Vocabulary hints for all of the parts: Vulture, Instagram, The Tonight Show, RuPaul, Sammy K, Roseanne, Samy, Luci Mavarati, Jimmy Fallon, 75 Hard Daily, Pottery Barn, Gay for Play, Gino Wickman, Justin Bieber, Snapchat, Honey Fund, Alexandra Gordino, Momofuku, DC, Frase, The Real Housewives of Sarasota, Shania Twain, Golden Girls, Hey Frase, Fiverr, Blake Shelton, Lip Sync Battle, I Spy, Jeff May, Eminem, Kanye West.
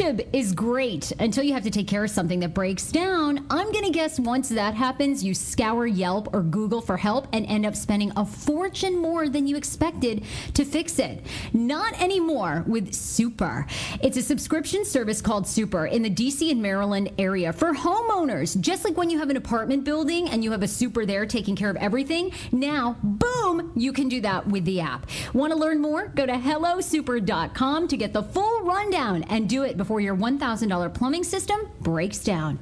entrepreneurship is great until you have to take care of something that breaks down. I'm going to guess once that happens, you scour Yelp or Google for help and end up spending a fortune more than you expected to fix it. Not anymore with Super. It's a subscription service called Super in the DC and Maryland area for homeowners. Just like when you have an apartment building and you have a Super there taking care of everything, now, boom, you can do that with the app. Want to learn more? Go to hellosuper.com to get the full rundown and do it before your $1,000 plumbing system breaks down.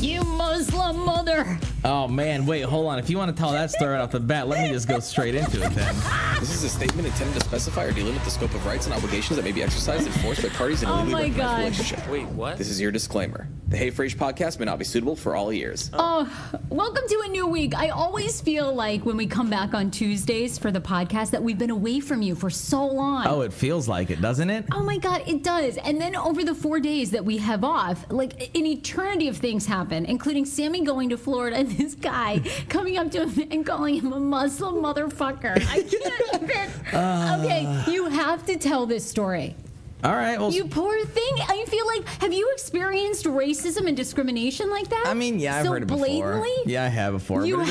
You Muslim mother. Oh, man. Wait, hold on. If you want to tell that story right off the bat, let me just go straight into it then. This is a statement intended to specify or delimit the scope of rights and obligations that may be exercised and enforced by parties in a legally recognized relationship. Wait, what? This is your disclaimer. The Hey Frase podcast may not be suitable for all ears. Oh, welcome to a new week. I always feel like when we come back on Tuesdays for the podcast that we've been away from you for so long. Oh, it feels like it, doesn't it? Oh, my God, it does. And then over the 4 days that we have off, like an eternity of things happen, including Sammy going to Florida and this guy coming up to him and calling him a Muslim motherfucker. I can't even. Okay, you have to tell this story. All right. Well, you poor thing. I feel like, have you experienced racism and discrimination like that? I mean, yeah, I've heard it before. So blatantly? Yeah, I have before. You have?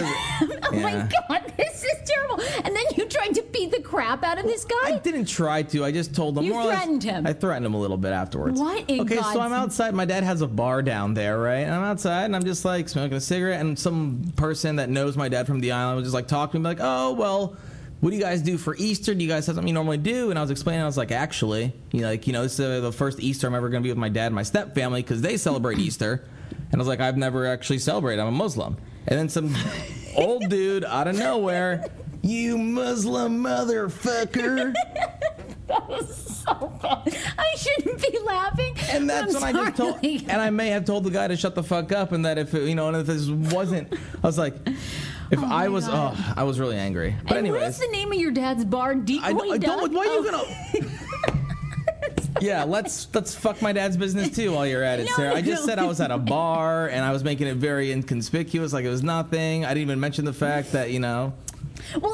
Yeah. Oh, my God. This is terrible. And then you tried to beat the crap out of this guy? I didn't try to. I just told him. You threatened him. I threatened him a little bit afterwards. What in God's name? Okay, so I'm outside. My dad has a bar down there, right? And I'm outside, and I'm just, like, smoking a cigarette, and some person that knows my dad from the island was just, like, talking to me, like, oh, well, what do you guys do for Easter? Do you guys have something you normally do? And I was explaining, I was like, actually, this is the first Easter I'm ever going to be with my dad and my stepfamily because they celebrate Easter. And I was like, I've never actually celebrated. I'm a Muslim. And then some old dude out of nowhere, you Muslim motherfucker. That was so fun. I shouldn't be laughing. And that's when I just told, and I may have told the guy to shut the fuck up and that if, and if this wasn't, I was like, I was really angry. But anyways, what's the name of your dad's bar? I don't. Why are you gonna? Yeah, let's fuck my dad's business too while you're at it, Sarah. I just said I was at a bar and I was making it very inconspicuous, like it was nothing. I didn't even mention the fact that Well,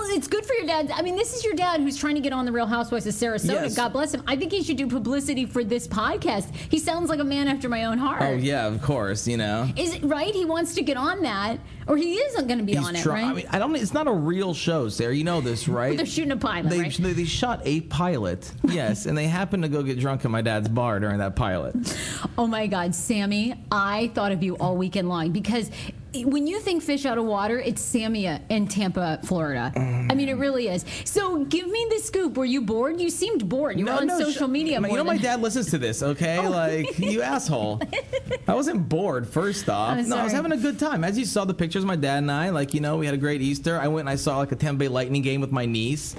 it's good for your dad. I mean, this is your dad who's trying to get on The Real Housewives of Sarasota. Yes. God bless him. I think he should do publicity for this podcast. He sounds like a man after my own heart. Oh, yeah, of course, Is it right? He wants to get on that, or he isn't going to be on it, right? I mean, it's not a real show, Sarah. You know this, right? They're shooting a pilot, right? They shot a pilot, yes, and they happened to go get drunk at my dad's bar during that pilot. Oh, my God, Sammy, I thought of you all weekend long because when you think fish out of water, it's Samia in Tampa, Florida. I mean, it really is. So give me the scoop. Were you bored? You seemed bored. You were on social media. My dad listens to this, okay? Oh. Like, you asshole. I wasn't bored, first off. No, I was having a good time. As you saw the pictures, my dad and I, we had a great Easter. I went and I saw, a Tampa Bay Lightning game with my niece.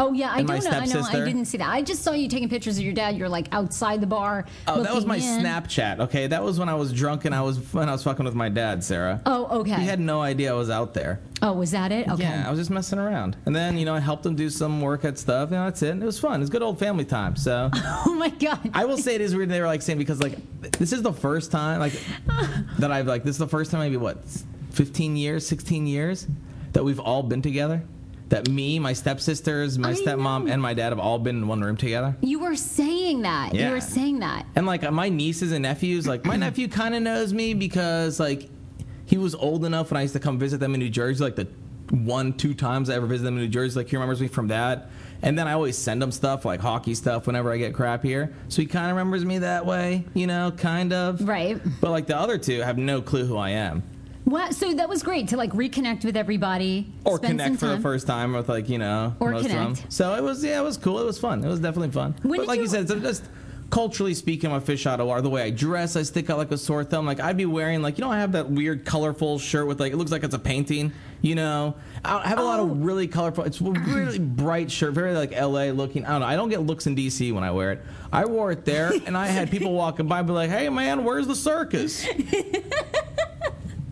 Oh, yeah, I don't know. I didn't see that. I just saw you taking pictures of your dad. You're, outside the bar. Oh, that was my Snapchat, okay? That was when I was drunk and I was fucking with my dad, Sarah. Oh, okay. He had no idea I was out there. Oh, was that it? Okay. Yeah, I was just messing around. And then, I helped him do some work at stuff. That's it. And it was fun. It was good old family time, so. Oh, my God. I will say it is weird they were, saying, because, this is the first time, that I've, this is the first time maybe, 15 years, 16 years that we've all been together. That me, my stepsisters, my stepmom, and my dad have all been in one room together. You were saying that. Yeah. You were saying that. And, my nieces and nephews, my nephew kind of knows me because, he was old enough when I used to come visit them in New Jersey, the 1-2 times I ever visited them in New Jersey, he remembers me from that. And then I always send him stuff, hockey stuff, whenever I get crap here. So he kind of remembers me that way, kind of. Right. But, the other two have no clue who I am. Wow. So that was great to reconnect with everybody, or connect for the first time with or most connect. Of them. So it was cool. It was fun. It was definitely fun. But like you said, it's just culturally speaking, I'm a fish out of water. The way I dress, I stick out like a sore thumb. Like, I'd be wearing, like, you know, I have that weird colorful shirt with, like, it looks like it's a painting, you know. I have a lot of really colorful, it's a really bright shirt, very, like, L.A. looking. I don't know. I don't get looks in D.C. when I wear it. I wore it there, and I had people walking by and be like, hey, man, where's the circus?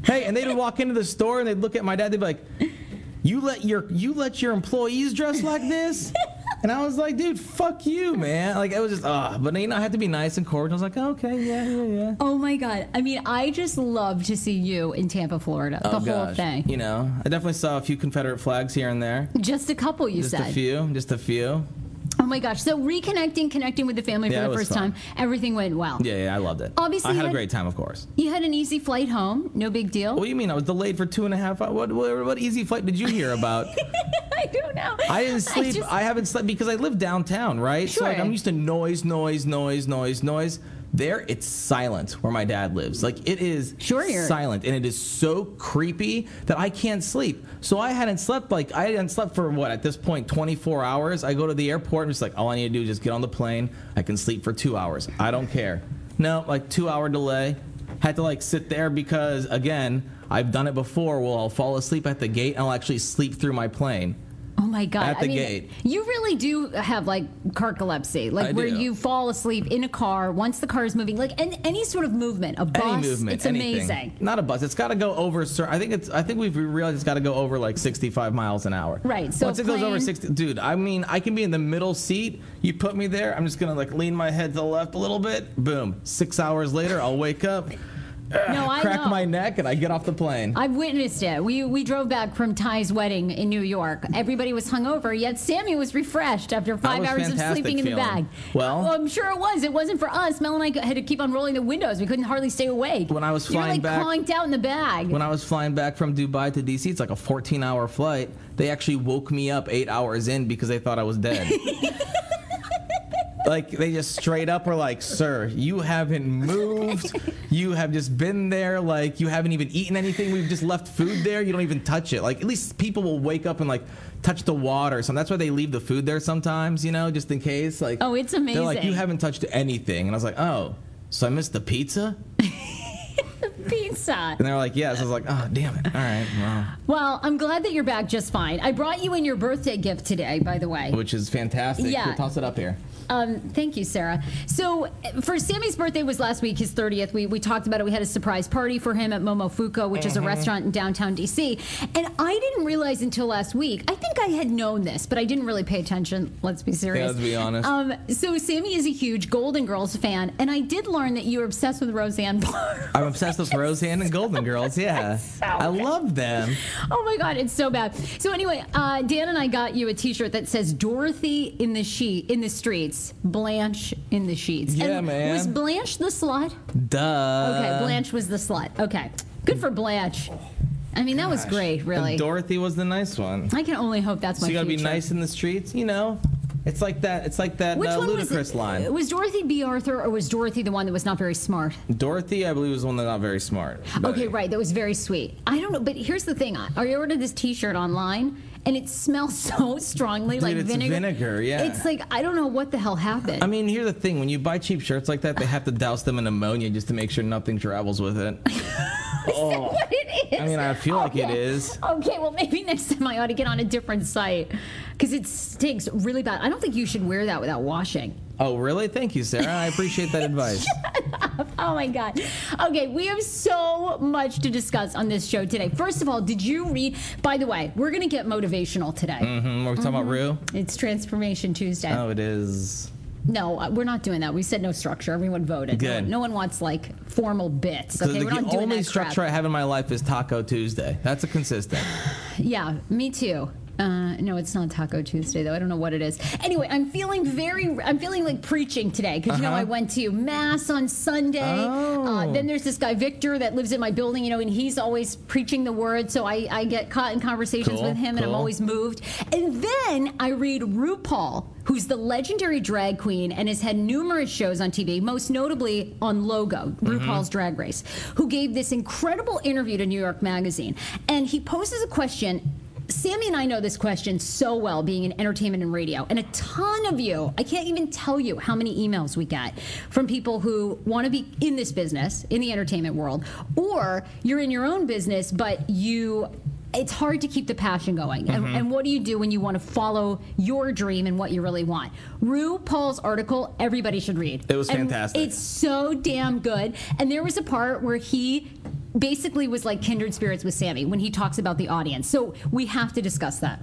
Hey, and they would walk into the store, and they'd look at my dad. They'd be like, you let your employees dress like this? And I was like, dude, fuck you, man. Like, it was just, but, you know, I had to be nice and cordial. I was like, okay, yeah. Oh, my God. I mean, I just love to see you in Tampa, Florida. Oh, the whole thing. You know, I definitely saw a few Confederate flags here and there. Just a couple, you said. Just a few. Oh, my gosh. So reconnecting, connecting with the family for the first time, everything went well. Yeah, I loved it. Obviously, I had a great time, of course. You had an easy flight home. No big deal. What do you mean? I was delayed for 2.5 hours. What easy flight did you hear about? I don't know. I didn't sleep. I haven't slept because I live downtown, right? Sure. So, like, I'm used to noise. There, it's silent where my dad lives. Like, it is silent, and it is so creepy that I can't sleep. So I hadn't slept for, what, at this point, 24 hours. I go to the airport, and it's like, all I need to do is just get on the plane. I can sleep for 2 hours. I don't care. No, like, 2-hour delay. Had to, like, sit there because, again, I've done it before. Well, I'll fall asleep at the gate, and I'll actually sleep through my plane. Oh, my God. At the gate. You really do have, like, carcolepsy, like you fall asleep in a car once the car is moving, like, and any sort of movement, anything. Amazing. Not a bus. It's got to go over, I think we've realized it's got to go over, like, 65 miles an hour. Right. So once it goes over 60, dude, I mean, I can be in the middle seat. You put me there. I'm just going to, like, lean my head to the left a little bit. Boom. 6 hours later, I'll wake up. I crack my neck and I get off the plane. I've witnessed it. We drove back from Ty's wedding in New York. Everybody was hungover, yet Sammy was refreshed after 5 hours of sleeping in the bag. Well, I'm sure it was. It wasn't for us. Mel and I had to keep on rolling the windows. We couldn't hardly stay awake. When I was flying back, you were like conked out in the bag. When I was flying back from Dubai to DC, it's like a 14-hour flight. They actually woke me up 8 hours in because they thought I was dead. Like, they just straight up were like, sir, you haven't moved. You have just been there. Like, you haven't even eaten anything. We've just left food there. You don't even touch it. Like, at least people will wake up and, like, touch the water. So that's why they leave the food there sometimes, you know, just in case. Like, oh, it's amazing. They're like, you haven't touched anything. And I was like, oh, so I missed the pizza? Pizza. And they were like, yes. I was like, oh, damn it. All right. Well, I'm glad that you're back just fine. I brought you in your birthday gift today, by the way. Which is fantastic. Yeah. We'll toss it up here. Thank you, Sarah. So for Sammy's birthday was last week, his 30th. We talked about it. We had a surprise party for him at Momofuku, which is a restaurant in downtown D.C. And I didn't realize until last week. I think I had known this, but I didn't really pay attention. Let's be serious. Let's be honest. So Sammy is a huge Golden Girls fan, and I did learn that you were obsessed with Roseanne. I'm obsessed with Roseanne and Golden Girls. Yeah, I love them. Oh my God, it's so bad. So anyway, Dan and I got you a T-shirt that says "Dorothy in the streets." Blanche in the sheets. Yeah, and man. Was Blanche the slut? Duh. Okay, Blanche was the slut. Okay. Good for Blanche. I mean, that was great, really. And Dorothy was the nice one. I can only hope that's my future. So you gotta be nice in the streets, you know? It's like that. It's like that ludicrous line. Was Dorothy B. Arthur, or was Dorothy the one that was not very smart? Dorothy, I believe, was the one that was not very smart. Okay, right. That was very sweet. I don't know, but here's the thing: I ordered this T-shirt online, and it smells so strongly like vinegar. Vinegar, yeah. It's like I don't know what the hell happened. I mean, here's the thing: when you buy cheap shirts like that, they have to douse them in ammonia just to make sure nothing travels with it. Is that what it is? I mean, I feel like it is. Okay, well, maybe next time I ought to get on a different site because it stinks really bad. I don't think you should wear that without washing. Oh, really? Thank you, Sarah. I appreciate that advice. Shut up. Oh, my God. Okay, we have so much to discuss on this show today. First of all, did you read? By the way, we're going to get motivational today. We're talking about Rue? It's Transformation Tuesday. Oh, it is. No, we're not doing that. We said no structure. Everyone voted. Good. No one wants, like, formal bits. Okay, we're not doing that crap. The only structure I have in my life is Taco Tuesday. That's a consistent. Yeah, me too. No, it's not Taco Tuesday, though. I don't know what it is. Anyway, I'm feeling like preaching today because, you know, I went to Mass on Sunday. Then there's this guy, Victor, that lives in my building, you know, and he's always preaching the word. So I get caught in conversations with him, and I'm always moved. And then I read RuPaul, who's the legendary drag queen and has had numerous shows on TV, most notably on Logo, RuPaul's Drag Race, who gave this incredible interview to New York Magazine. And he poses a question Sammy and I know this question so well, being in entertainment and radio, and a ton of you, I can't even tell you how many emails we get from people who want to be in this business, in the entertainment world, or you're in your own business, but it's hard to keep the passion going. Mm-hmm. And what do you do when you want to follow your dream and what you really want? RuPaul's article, everybody should read. It was fantastic. It's so damn good. And there was a part where he basically was like kindred spirits with Sammy when he talks about the audience. So we have to discuss that.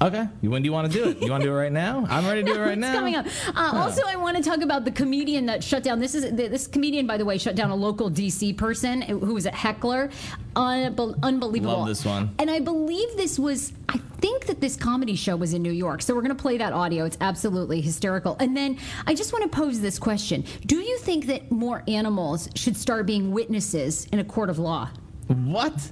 Okay. When do you want to do it? You want to do it right now? I'm ready to do it right now. It's coming up. Also, I want to talk about the comedian that shut down. This comedian, by the way, shut down a local DC person who was a heckler. Unbelievable. Love this one. And I believe this was, I think that this comedy show was in New York. So we're going to play that audio. It's absolutely hysterical. And then I just want to pose this question. Do you think that more animals should start being witnesses in a court of law? What?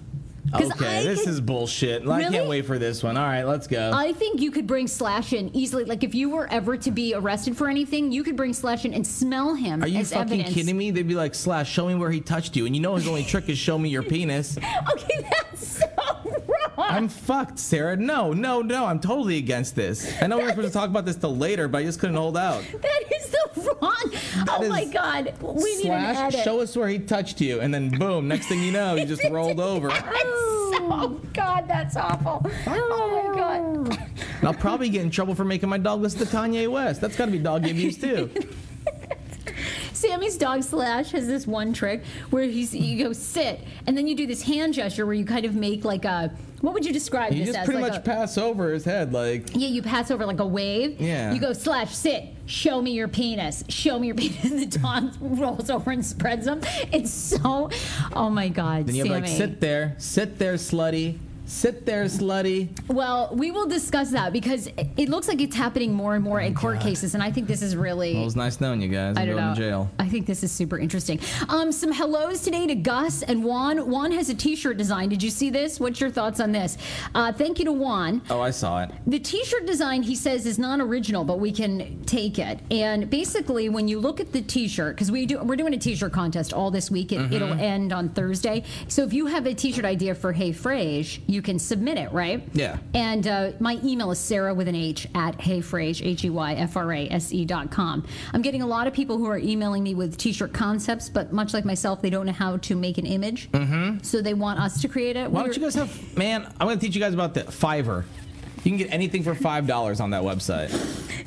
Okay, this is bullshit. Really? I can't wait for this one. All right, let's go. I think you could bring Slash in easily. Like, if you were ever to be arrested for anything, you could bring Slash in and smell him as evidence. Are you fucking kidding me? They'd be like, Slash, show me where he touched you. And you know his only trick is show me your penis. Okay, that's so wrong. I'm fucked, Sarah. No. I'm totally against this. I know we're supposed to talk about this till later, but I just couldn't hold out. That is so wrong. Oh, my God. We need an edit. Slash, show us where he touched you. And then, boom, next thing you know, you just rolled over. Oh, God, that's awful. Oh, my God. And I'll probably get in trouble for making my dog listen to Kanye West. That's got to be dog abuse, too. Sammy's dog, Slash, has this one trick where you go sit, and then you do this hand gesture where you kind of make like a... What would you describe this as? You just pretty much pass over his head, like... Yeah, you pass over like a wave. Yeah. You go, Slash, sit. Show me your penis. Show me your penis. And the dog rolls over and spreads them. It's so... Oh, my God, Sammy. Then you have like, sit there. Sit there, slutty. Sit there, slutty. Well, we will discuss that because it looks like it's happening more and more in court cases, and I think this is really... Well, it was nice knowing you guys. I don't know. To jail. I think this is super interesting. Some hellos today to Gus and Juan. Juan has a T-shirt design. Did you see this? What's your thoughts on this? Thank you to Juan. Oh, I saw it. The T-shirt design, he says, is non-original, but we can take it. And basically, when you look at the T-shirt, because we're doing a T-shirt contest all this week. It'll end on Thursday. So if you have a T-shirt idea for Hey Frage, you can submit it, right? Yeah. And my email is Sarah with an H at heyfrase, heyfrase.com. I'm getting a lot of people who are emailing me with T-shirt concepts, but much like myself, they don't know how to make an image. Mm-hmm. So they want us to create it. Why don't you guys have... Man, I'm going to teach you guys about the Fiverr. You can get anything for $5 on that website.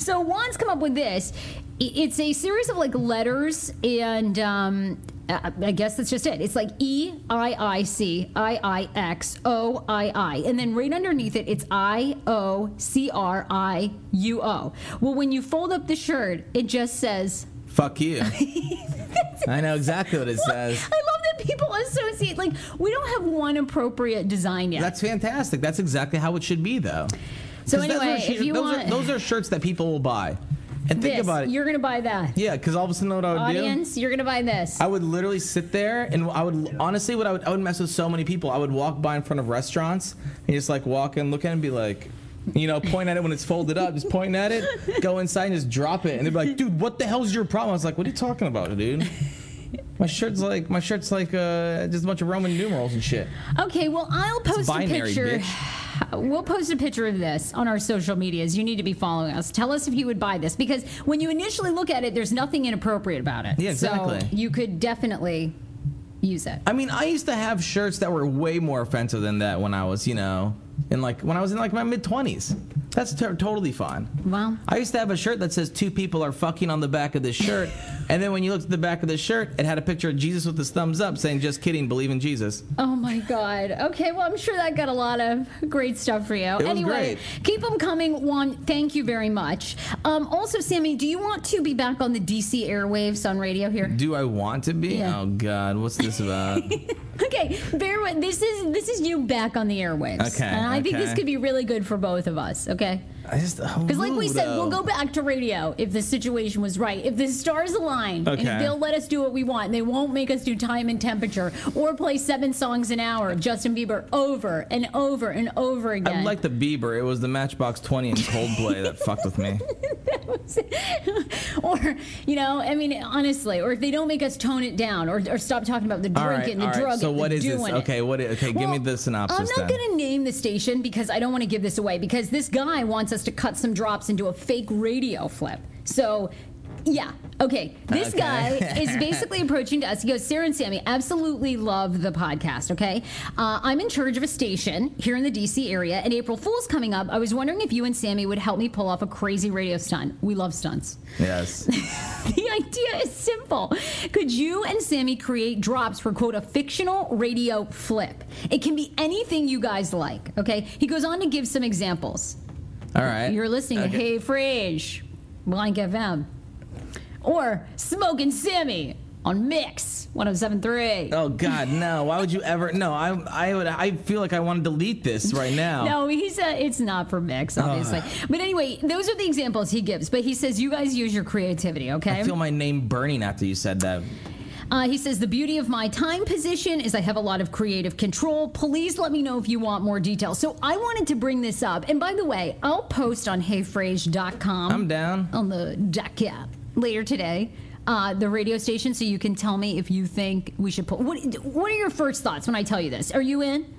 So Juan's come up with this. It's a series of, like, letters and... I guess that's just it. It's like EIICIIXOII. And then right underneath it, it's IOCRIUO. Well, when you fold up the shirt, it just says... Fuck you. I know exactly what it says. I love that people associate. Like, we don't have one appropriate design yet. That's fantastic. That's exactly how it should be, though. So anyway, those are shirts that people will buy. And think about it. You're going to buy that. Yeah, because all of a sudden what I would do? Audience, you're going to buy this. I would literally sit there, and I would, honestly, I would mess with so many people. I would walk by in front of restaurants, and just, like, walk in, look at it, and be like, you know, point at it when it's folded up. Just point at it, go inside, and just drop it. And they'd be like, dude, what the hell's your problem? I was like, what are you talking about, dude? My shirt's like just a bunch of Roman numerals and shit. Okay, well, I'll post binary, a picture. Bitch. We'll post a picture of this on our social medias. You need to be following us. Tell us if you would buy this, because when you initially look at it, there's nothing inappropriate about it. Yeah, exactly. So you could definitely use it. I mean, I used to have shirts that were way more offensive than that when I was, you know, in my mid-20s. That's totally fine. Well, I used to have a shirt that says two people are fucking on the back of this shirt. And then when you looked at the back of the shirt, it had a picture of Jesus with his thumbs up saying, just kidding, believe in Jesus. Oh, my God. Okay, well, I'm sure that got a lot of great stuff for you. Anyway, keep them coming, Juan. Thank you very much. Also, Sammy, do you want to be back on the DC airwaves on radio here? Do I want to be? Yeah. Oh, God. What's this about? Okay, bear with. This is you back on the airwaves. Okay. And I think this could be really good for both of us. Okay. Because like we said, we'll go back to radio if the situation was right. If the stars align, okay, and they'll let us do what we want, they won't make us do time and temperature or play 7 songs an hour of Justin Bieber over and over and over again. I like the Bieber. It was the Matchbox 20 and Coldplay that fucked with me. That was it. Or, you know, I mean, honestly, or if they don't make us tone it down or stop talking about the drinking, the drug. So what is this? Okay, what is, okay, well, give me the synopsis. I'm not going to name the station because I don't want to give this away, because this guy wants us to cut some drops into a fake radio flip. So, yeah. Okay. This guy is basically approaching to us. He goes, Sarah and Sammy, absolutely love the podcast, okay? I'm in charge of a station here in the D.C. area, and April Fool's coming up. I was wondering if you and Sammy would help me pull off a crazy radio stunt. We love stunts. Yes. The idea is simple. Could you and Sammy create drops for, quote, a fictional radio flip? It can be anything you guys like, okay? He goes on to give some examples. All right. You're listening to Hey Frase, Blank FM, or Smoke and Sammy on Mix 107.3. Oh God, no! Why would you ever? No, I would. I feel like I want to delete this right now. No, he said it's not for Mix, obviously. But anyway, those are the examples he gives. But he says you guys use your creativity, okay? I feel my name burning after you said that. He says, the beauty of my time position is I have a lot of creative control. Please let me know if you want more details. So I wanted to bring this up. And by the way, I'll post on heyfrase.com. I'm down. On the .com later today. The radio station, so you can tell me if you think we should put... What are your first thoughts when I tell you this? Are you in?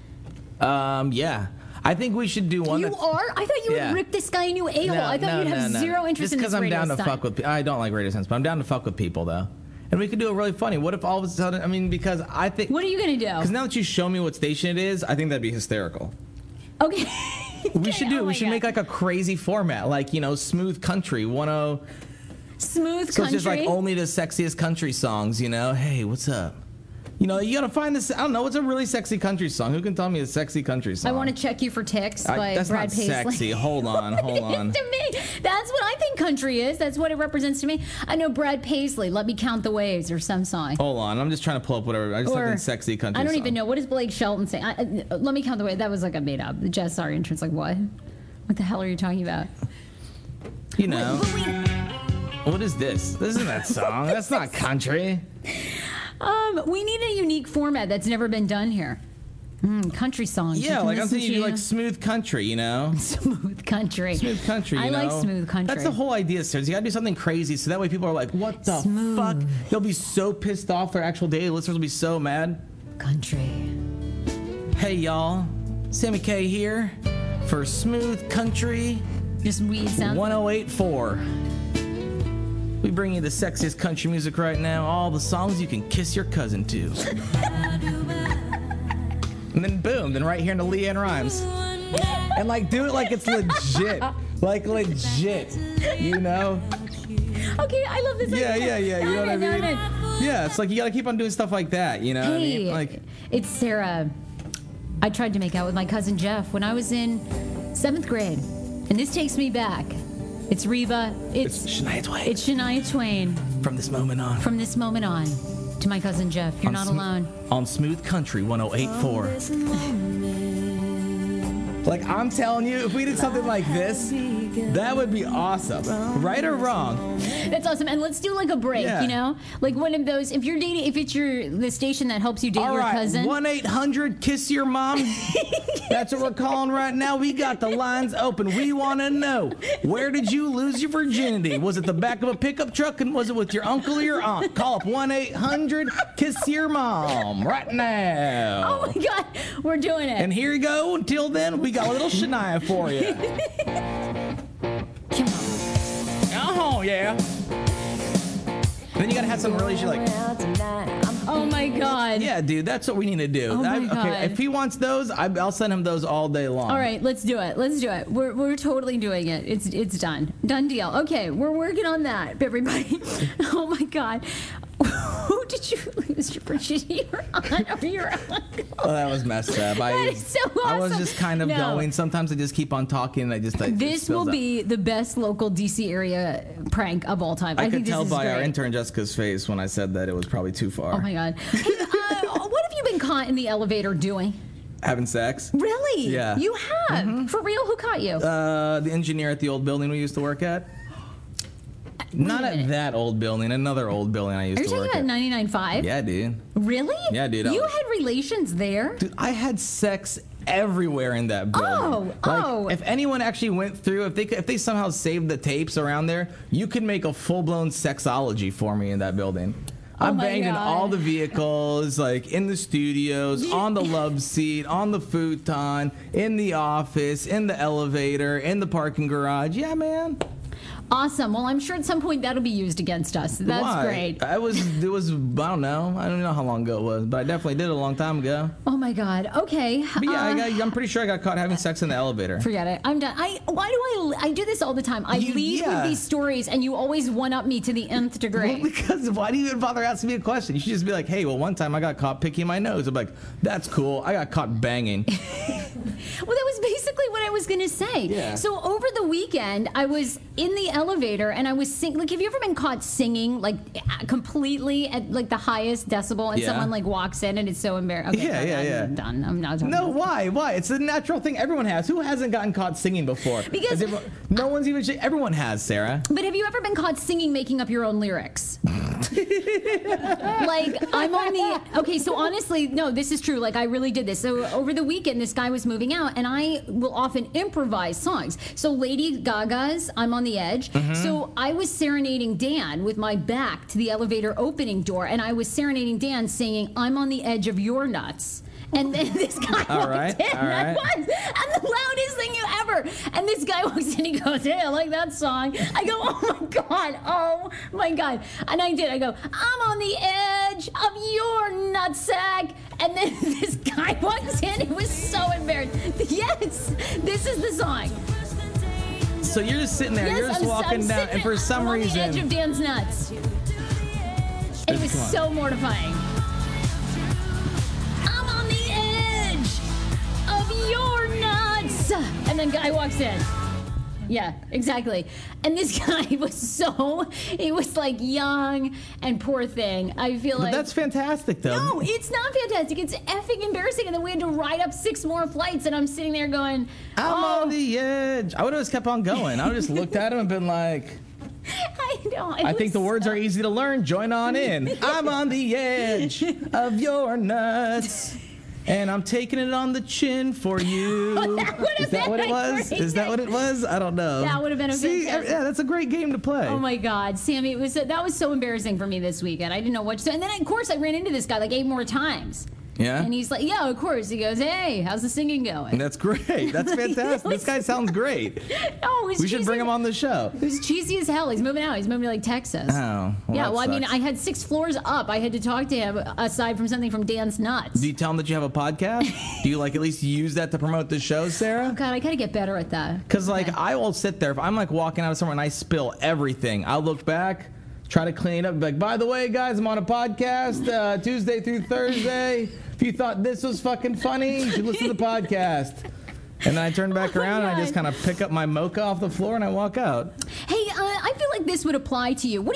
Yeah. I think we should do one. You are? I thought you would rip this guy a new a-hole. No, I thought you'd have zero interest in this radio stunt. Just because I'm down to fuck with people. I don't like radio stunts, but I'm down to fuck with people, though. And we could do it really funny. What if all of a sudden, I mean, because I think... What are you going to do? Because now that you show me what station it is, I think that'd be hysterical. Okay. We should do it. Oh, we should make like a crazy format, like, you know, Smooth Country 10... Smooth Country? So it's just like only the sexiest country songs, you know? Hey, what's up? You know, you got to find this... I don't know. What's a really sexy country song? Who can tell me a sexy country song? I Want to Check You for Ticks by Brad Paisley. That's not sexy. Hold on. To me, that's what I think country is. That's what it represents to me. I know Brad Paisley, Let Me Count the Waves, or some song. Hold on. I'm just trying to pull up whatever. I just like sexy country song. I don't even know. What does Blake Shelton say? Let Me Count the Waves. That was like a made-up. The Jess Sarah entrance. Like, what? What the hell are you talking about? You know. What is this? This isn't that song. That's not country. We need a unique format that's never been done here. Country songs. Yeah, like I'm saying, you do like Smooth Country, you know? Smooth Country. Smooth Country, you know? I like Smooth Country. That's the whole idea, Sarah. You got to do something crazy so that way people are like, what the fuck? They'll be so pissed off. Their actual daily listeners will be so mad. Country. Hey, y'all. Sammy K here for Smooth Country. Just weed sound. 108.4. We bring you the sexiest country music right now. All the songs you can kiss your cousin to. And then boom, then right here into Leanne Rhymes. And like do it like it's legit. Like legit, you know? Okay, I love this idea. Yeah. You know what I mean? Yeah, it's like you gotta keep on doing stuff like that, you know what I mean? Like, it's Sarah. I tried to make out with my cousin Jeff when I was in 7th grade. And this takes me back. It's Reba. It's Shania Twain. It's Shania Twain. From this moment on. From this moment on. To my cousin Jeff. You're not alone. On Smooth Country 108.4. Like, I'm telling you, if we did something like this, that would be awesome. Right or wrong? That's awesome. And let's do like a break, you know? Like one of those, if you're dating, if it's the station that helps you date your cousin. 1-800-KISS-YOUR-MOM. That's what we're calling right now. We got the lines open. We want to know, where did you lose your virginity? Was it the back of a pickup truck, and was it with your uncle or your aunt? Call up 1-800-KISS-YOUR-MOM right now. Oh my God. We're doing it. And here you go. Until then, we got a little Shania for you. Oh, yeah. Then you gotta have some really shit like... Oh, my God. Yeah, dude, that's what we need to do. Oh my God. Okay, if he wants those, I'll send him those all day long. All right, let's do it. Let's do it. We're totally doing it. It's done. Done deal. Okay, we're working on that, everybody. Oh, my God. Who did you lose your virginity? Your aunt or your uncle? Oh, that was messed up. That is so awesome. I was just kind of going. Sometimes I just keep on talking. And I just this will be the best local DC area prank of all time. I could tell by our intern Jessica's face when I said that it was probably too far. Oh my God! Hey, what have you been caught in the elevator doing? Having sex. Really? Really? Yeah. You have? Mm-hmm. For real? Who caught you? The engineer at the old building we used to work at. Not at that old building. Another old building I used to work at. Are you talking about 99.5? Yeah, dude. Really? Yeah, dude. You had relations there? Dude, I had sex everywhere in that building. Oh. If anyone actually went through, if they somehow saved the tapes around there, you could make a full-blown sexology for me in that building. I banged in all the vehicles, like in the studios, on the love seat, on the futon, in the office, in the elevator, in the parking garage. Yeah, man. Awesome. Well, I'm sure at some point that'll be used against us. That's great. It was, I don't know. I don't know how long ago it was, but I definitely did it a long time ago. Oh, my God. Okay. But yeah, I'm pretty sure I got caught having sex in the elevator. Forget it. I'm done. Why do I do this all the time? I lead with these stories, and you always one-up me to the nth degree. Well, because why do you even bother asking me a question? You should just be like, hey, well, one time I got caught picking my nose. I'm like, that's cool. I got caught banging. Well, that was basically what I was going to say. Yeah. So over the weekend, I was in the elevator and I was singing. Like, have you ever been caught singing like completely at like the highest decibel and someone like walks in and it's so embarrassing? Okay, I'm done. I'm not done. No, why? Why? It's a natural thing everyone has. Who hasn't gotten caught singing before? Because no one's even. Everyone has, Sarah. But have you ever been caught singing, making up your own lyrics? Like, I'm on the. Okay, so honestly, no, this is true. Like, I really did this. So over the weekend, this guy was moving out, and I will often improvise songs. So Lady Gaga's "I'm on the Edge." Mm-hmm. So I was serenading Dan with my back to the elevator opening door, and I was serenading Dan singing "I'm on the Edge of Your Nuts." And then this guy walked in, and the loudest thing you ever. And this guy walks in, he goes, "Hey, I like that song." I go, "Oh my god!" And I did. I go, "I'm on the edge of your nutsack." And then this guy walks in. It was so embarrassing. Yes, this is the song. So you're just sitting there. Yes, you're just walking down, and for some reason, I'm on the edge of Dan's nuts. It was so mortifying. You're nuts! And then guy walks in. Yeah, exactly. And this guy was he was like young and poor thing. I feel like. But that's fantastic, though. No, it's not fantastic. It's effing embarrassing. And then we had to ride up 6 more flights, and I'm sitting there going, I'm on the edge. I would have just kept on going. I would have just looked at him and been like, I think the words are easy to learn. Join on in. I'm on the edge of your nuts. And I'm taking it on the chin for you. Is that what it was? I don't know. That would have been a fantastic. Yeah, that's a great game to play. Oh, my God. Sammy, that was so embarrassing for me this weekend. I didn't know what to do. And then, of course, I ran into this guy like 8 more times. Yeah? And he's like, yeah, of course. He goes, hey, how's the singing going? That's great. That's fantastic. This guy sounds great. No, we should bring him on the show. He's cheesy as hell. He's moving out. He's moving to, like, Texas. Oh. Well, yeah, well, sucks. I mean, I had 6 floors up. I had to talk to him aside from something from Dan's Nuts. Do you tell him that you have a podcast? Do you, like, at least use that to promote the show, Sarah? Oh, God, I got to get better at that. Because, like, I will sit there. If I'm, like, walking out of somewhere and I spill everything, I'll look back. Try to clean it up. Be like, by the way, guys, I'm on a podcast Tuesday through Thursday. If you thought this was fucking funny, you should listen to the podcast. And then I turn back around and I just kind of pick up my mocha off the floor and I walk out. Hey, I feel like this would apply to you. How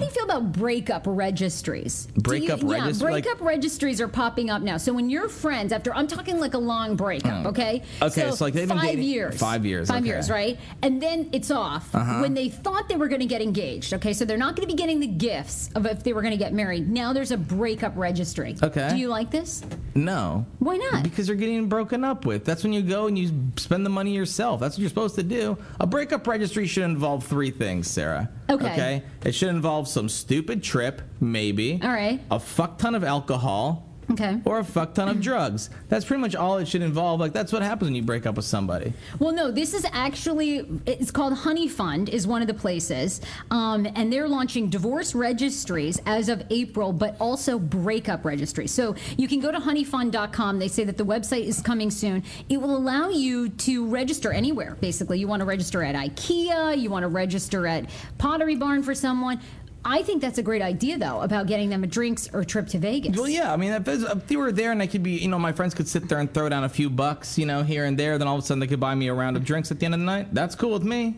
do you feel about breakup registries? Registries? Yeah, breakup registries are popping up now. So when your friends, I'm talking like a long breakup, okay? Okay, so like they've been dating 5 years. 5 years, okay. 5 years, right? And then it's off. Uh-huh. When they thought they were going to get engaged, okay? So they're not going to be getting the gifts of if they were going to get married. Now there's a breakup registry. Okay. Do you like this? No. Why not? Because you're getting broken up with. That's when you go and you spend the money yourself. That's what you're supposed to do. A breakup registry should involve 3 things, Sarah. Okay. It should involve some stupid trip, maybe. All right. A fuck ton of alcohol. Okay. Or a fuck ton of drugs. That's pretty much all it should involve. Like, that's what happens when you break up with somebody. Well, no, this is actually, it's called Honey Fund is one of the places. And they're launching divorce registries as of April, but also breakup registries. So you can go to honeyfund.com. They say that the website is coming soon. It will allow you to register anywhere, basically. You want to register at IKEA. You want to register at Pottery Barn for someone. I think that's a great idea, though, about getting them a drinks or a trip to Vegas. Well, yeah. I mean, if they were there and I could be, you know, my friends could sit there and throw down a few bucks, you know, here and there, then all of a sudden they could buy me a round of drinks at the end of the night. That's cool with me.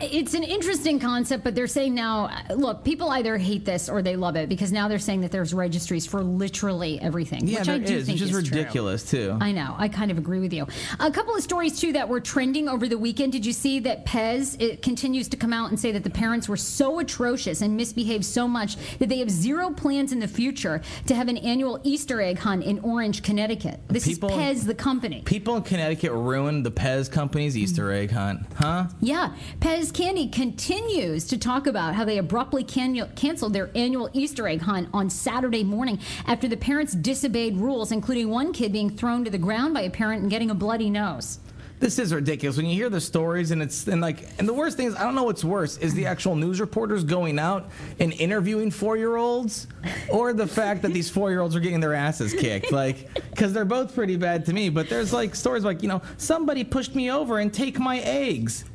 It's an interesting concept, but they're saying now, look, people either hate this or they love it, because now they're saying that there's registries for literally everything, yeah, which I do think is true. It's just ridiculous, too. I know. I kind of agree with you. A couple of stories, too, that were trending over the weekend. Did you see that Pez continues to come out and say that the parents were so atrocious and misbehaved so much that they have zero plans in the future to have an annual Easter egg hunt in Orange, Connecticut? This is Pez, the company. People in Connecticut ruined the Pez company's Easter egg hunt, huh? Yeah. Pez Candy continues to talk about how they abruptly canceled their annual Easter egg hunt on Saturday morning after the parents disobeyed rules, including one kid being thrown to the ground by a parent and getting a bloody nose. This is ridiculous. When you hear the stories, and the worst thing is, I don't know what's worse, is the actual news reporters going out and interviewing 4-year-olds, or the fact that these 4-year-olds are getting their asses kicked, like, because they're both pretty bad to me. But there's like stories like, you know, somebody pushed me over and take my eggs.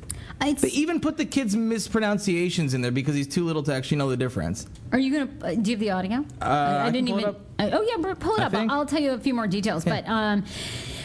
They even put the kids' mispronunciations in there because he's too little to actually know the difference. Are you going to do you have the audio? I didn't even. Pull it up. I'll tell you a few more details. Yeah. But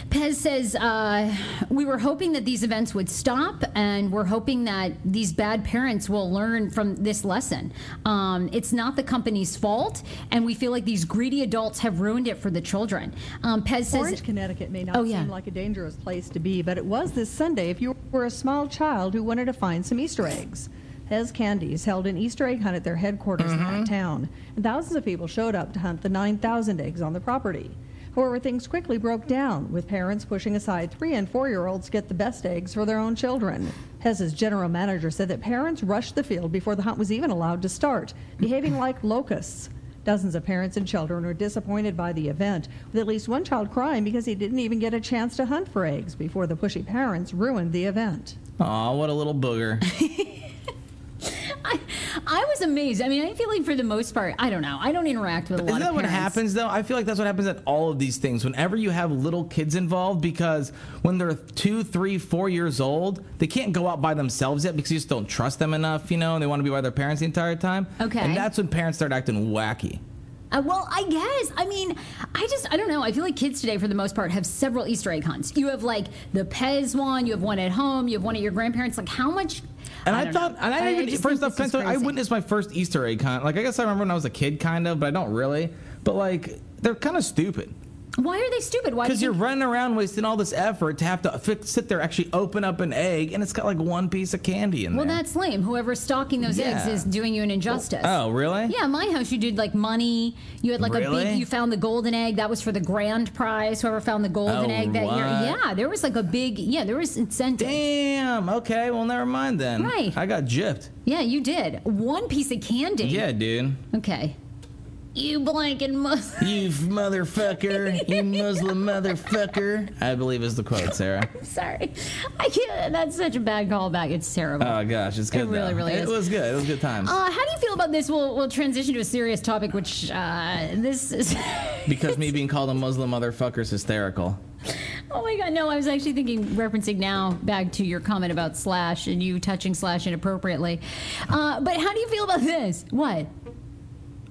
Pez says, we were hoping that these events would stop, and we're hoping that these bad parents will learn from this lesson. It's not the company's fault, and we feel like these greedy adults have ruined it for the children. Pez says, Orange, Connecticut may not seem like a dangerous place to be, but it was this Sunday if you were a small child who wanted to find some Easter eggs. Pez Candies held an Easter egg hunt at their headquarters in that town, and thousands of people showed up to hunt the 9,000 eggs on the property. However, things quickly broke down, with parents pushing aside 3- and 4-year-olds to get the best eggs for their own children. Pez's general manager said that parents rushed the field before the hunt was even allowed to start, behaving like locusts. Dozens of parents and children were disappointed by the event, with at least one child crying because he didn't even get a chance to hunt for eggs before the pushy parents ruined the event. Aw, what a little booger. I was amazed. I mean, I feel like for the most part, I don't know. I don't interact with a lot of parents. Isn't that what happens, though? I feel like that's what happens at all of these things. Whenever you have little kids involved, because when they're 2, 3, 4 years old, they can't go out by themselves yet because you just don't trust them enough, you know, and they want to be by their parents the entire time. Okay. And that's when parents start acting wacky. Well, I guess. I mean, I don't know. I feel like kids today, for the most part, have several Easter egg hunts. You have, like, the Pez one. You have one at home. You have one at your grandparents'. Like, how much... And I witnessed my first Easter egg hunt. Like, I guess I remember when I was a kid, kind of, but I don't really. But, like, they're kind of stupid. Why are they stupid? Why? Because you're running around wasting all this effort to have to sit there, actually open up an egg, and it's got like one piece of candy in there. Well, that's lame. Whoever's stocking those eggs is doing you an injustice. Oh, really? Yeah, my house, you did like money. You had like a big, you found the golden egg. That was for the grand prize. Whoever found the golden egg that year. Yeah, there was like a big, there was incentive. Damn, okay, well, never mind then. Right. I got gypped. Yeah, you did. One piece of candy. Yeah, dude. Okay. You blanking Muslim. You motherfucker. You Muslim motherfucker. I believe is the quote, Sarah. I'm sorry. I can't. That's such a bad callback. It's terrible. Oh, gosh. It's good, It really, though. Really is. It was good. It was good times. How do you feel about this? We'll transition to a serious topic, which this is... Because me being called a Muslim motherfucker is hysterical. Oh, my God. No, I was actually referencing now back to your comment about Slash and you touching Slash inappropriately. But how do you feel about this? What?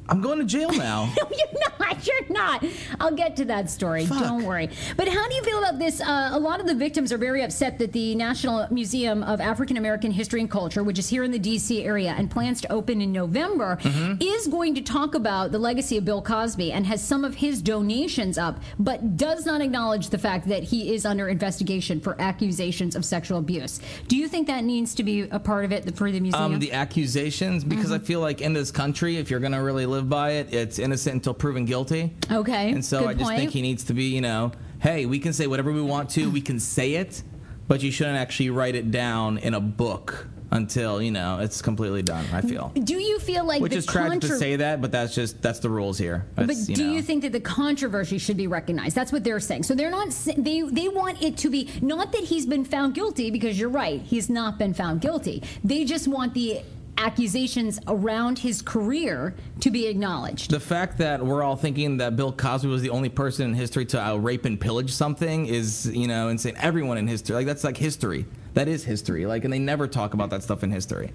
I'm going to jail now. No, you're not. You're not. I'll get to that story. Fuck. Don't worry. But how do you feel about this? A lot of the victims are very upset that the National Museum of African American History and Culture, which is here in the D.C. area and plans to open in November, is going to talk about the legacy of Bill Cosby and has some of his donations up, but does not acknowledge the fact that he is under investigation for accusations of sexual abuse. Do you think that needs to be a part of it for the museum? The accusations? Because I feel like in this country, if you're going to really live by it, it's innocent until proven guilty. Okay. And so I just think he needs to be, you know, hey, we can say whatever we want to, we can say it, but you shouldn't actually write it down in a book until, you know, it's completely done, I feel. Do you feel like which is tragic to say that, but that's the rules here. That's, but do you think that the controversy should be recognized? That's what they're saying. So they're not they want it to be not that he's been found guilty, because you're right, he's not been found guilty. They just want the accusations around his career to be acknowledged. The fact that we're all thinking that Bill Cosby was the only person in history to rape and pillage something is, you know, insane. Everyone in history, like that's like history. That is history. Like, and they never talk about that stuff in history.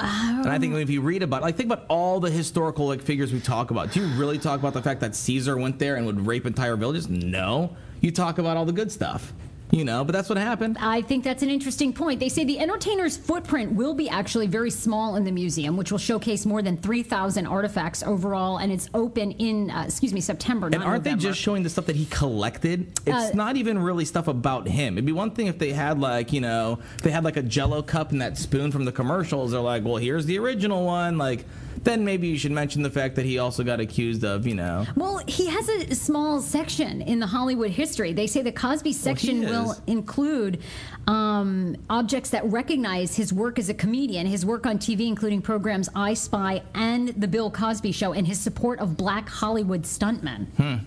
And I think if you read about, like, think about all the historical like figures we talk about. Do you really talk about the fact that Caesar went there and would rape entire villages? No. You talk about all the good stuff. You know, but that's what happened. I think that's an interesting point. They say the entertainer's footprint will be actually very small in the museum, which will showcase more than 3,000 artifacts overall, and it's open in, September, and not November. And aren't they just showing the stuff that he collected? It's not even really stuff about him. It'd be one thing if they had, like, you know, they had, like, a Jell-O cup and that spoon from the commercials. They're like, well, here's the original one, like... Then maybe you should mention the fact that he also got accused of, you know. Well, he has a small section in the Hollywood history. They say the Cosby section will include objects that recognize his work as a comedian, his work on TV, including programs I Spy and The Bill Cosby Show, and his support of black Hollywood stuntmen.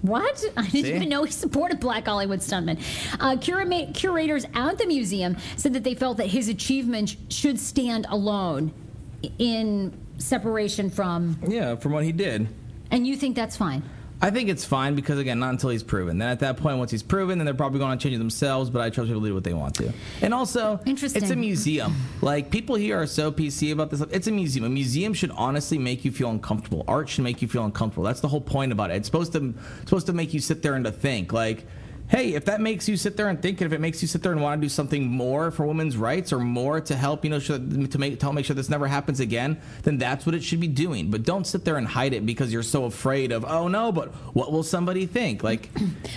What? I didn't even know he supported black Hollywood stuntmen. Curators at the museum said that they felt that his achievements should stand alone in... separation from what he did. And you think that's fine? I think it's fine because, again, not until he's proven. Then at that point, once he's proven, then they're probably going to change it themselves, but I trust people to do what they want to. And also, it's a museum. Like, people here are so PC about this. It's a museum. A museum should honestly make you feel uncomfortable. Art should make you feel uncomfortable. That's the whole point about it. It's supposed to make you sit there and to think. Like, hey, if that makes you sit there and think, and if it makes you sit there and want to do something more for women's rights or more to help, you know, to make sure this never happens again, then that's what it should be doing. But don't sit there and hide it because you're so afraid of, oh, no, but what will somebody think? Like,